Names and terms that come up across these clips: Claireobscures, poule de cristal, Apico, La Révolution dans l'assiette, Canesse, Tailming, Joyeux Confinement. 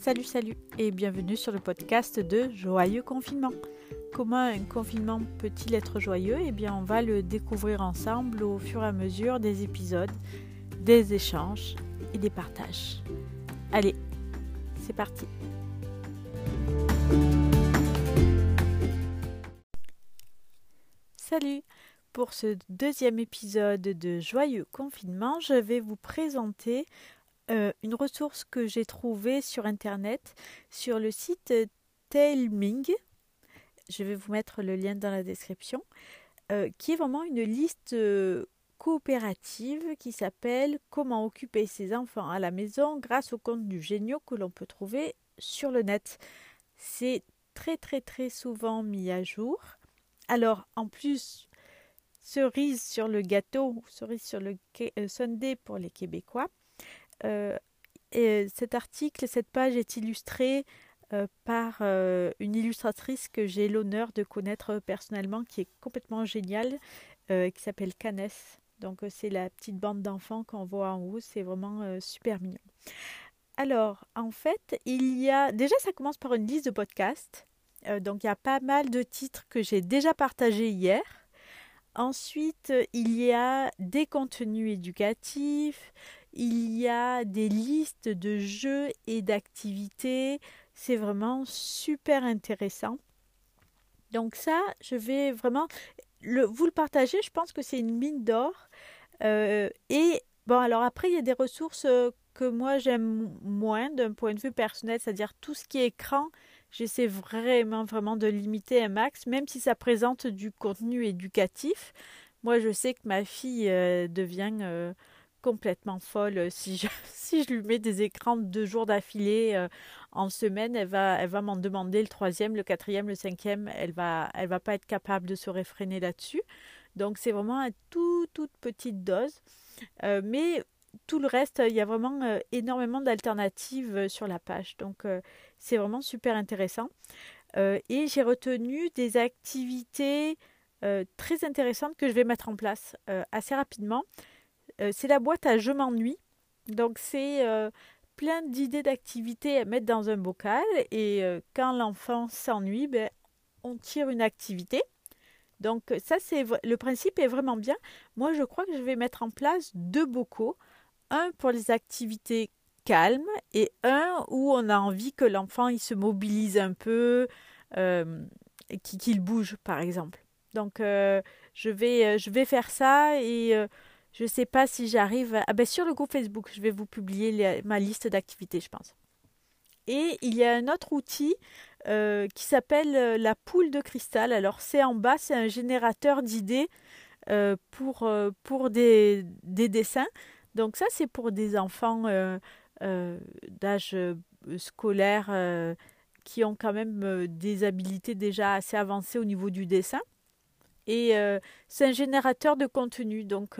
Salut et bienvenue sur le podcast de Joyeux Confinement. Comment un confinement peut-il être joyeux ? Eh bien, on va le découvrir ensemble au fur et à mesure des épisodes, des échanges et des partages. Allez, c'est parti. Salut ! Pour ce deuxième épisode de Joyeux Confinement, je vais vous présenter une ressource que j'ai trouvée sur internet, sur le site Tailming. Je vais vous mettre le lien dans la description, qui est vraiment une liste coopérative qui s'appelle « Comment occuper ses enfants à la maison grâce aux contenus géniaux que l'on peut trouver sur le net ». C'est très souvent mis à jour. Alors, en plus, cerise sur le gâteau, cerise sur le sundae pour les Québécois, et cet article, cette page est illustrée par une illustratrice que j'ai l'honneur de connaître personnellement, qui est complètement géniale, qui s'appelle Canesse. Donc c'est la petite bande d'enfants qu'on voit en haut, c'est vraiment super mignon. Alors en fait, il y a déjà, ça commence par une liste de podcasts, donc il y a pas mal de titres que j'ai déjà partagés hier. Ensuite, il y a des contenus éducatifs, il y a des listes de jeux et d'activités. C'est vraiment super intéressant. Donc ça, je vais vraiment vous le partager. Je pense que c'est une mine d'or. Et bon, alors après, il y a des ressources que moi, j'aime moins d'un point de vue personnel. C'est-à-dire tout ce qui est écran, j'essaie vraiment de limiter un max, même si ça présente du contenu éducatif. Moi, je sais que ma fille devient complètement folle si je lui mets des écrans 2 jours d'affilée en semaine. Elle va m'en demander le 3e, le 4e, le 5e. Elle va pas être capable de se réfréner là-dessus. Donc c'est vraiment une toute petite dose, mais tout le reste, il y a vraiment énormément d'alternatives sur la page. Donc c'est vraiment super intéressant, et j'ai retenu des activités très intéressantes que je vais mettre en place assez rapidement. C'est la boîte à « Je m'ennuie ». Donc, c'est plein d'idées d'activités à mettre dans un bocal. Et quand l'enfant s'ennuie, on tire une activité. Donc, ça, le principe est vraiment bien. Moi, je crois que je vais mettre en place 2 bocaux. Un pour les activités calmes et un où on a envie que l'enfant il se mobilise un peu, qu'il bouge, par exemple. Donc, je vais faire ça et... je ne sais pas si j'arrive... sur le groupe Facebook, je vais vous publier ma liste d'activités, je pense. Et il y a un autre outil qui s'appelle la poule de cristal. Alors, c'est en bas, c'est un générateur d'idées pour des dessins. Donc ça, c'est pour des enfants d'âge scolaire qui ont quand même des habiletés déjà assez avancées au niveau du dessin. Et c'est un générateur de contenu, donc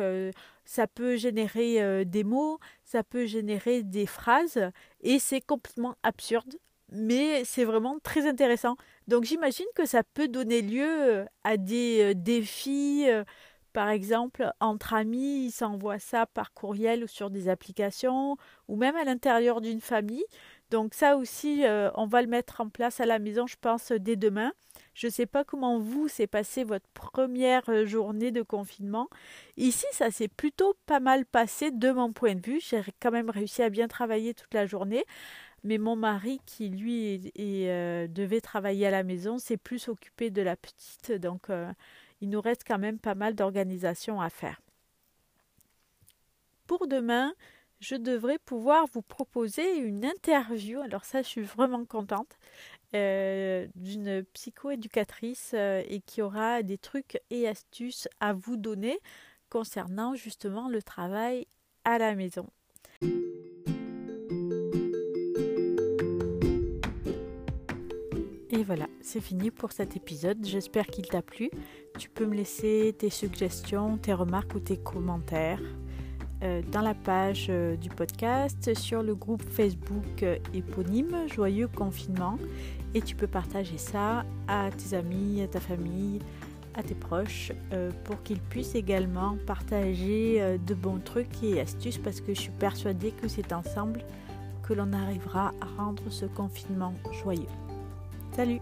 ça peut générer des mots, ça peut générer des phrases, et c'est complètement absurde, mais c'est vraiment très intéressant. Donc j'imagine que ça peut donner lieu à des défis, par exemple entre amis, ils s'envoient ça par courriel ou sur des applications, ou même à l'intérieur d'une famille. Donc ça aussi, on va le mettre en place à la maison, je pense, dès demain. Je ne sais pas comment vous s'est passée votre première journée de confinement. Ici, ça s'est plutôt pas mal passé de mon point de vue. J'ai quand même réussi à bien travailler toute la journée. Mais mon mari, qui lui devait travailler à la maison, s'est plus occupé de la petite. Donc, il nous reste quand même pas mal d'organisation à faire. Pour demain, je devrais pouvoir vous proposer une interview. Alors ça, je suis vraiment contente. D'une psychoéducatrice et qui aura des trucs et astuces à vous donner concernant justement le travail à la maison. Et voilà, c'est fini pour cet épisode. J'espère qu'il t'a plu. Tu peux me laisser tes suggestions, tes remarques ou tes commentaires dans la page du podcast, sur le groupe Facebook éponyme Joyeux Confinement, et tu peux partager ça à tes amis, à ta famille, à tes proches, pour qu'ils puissent également partager de bons trucs et astuces, parce que je suis persuadée que c'est ensemble que l'on arrivera à rendre ce confinement joyeux. Salut!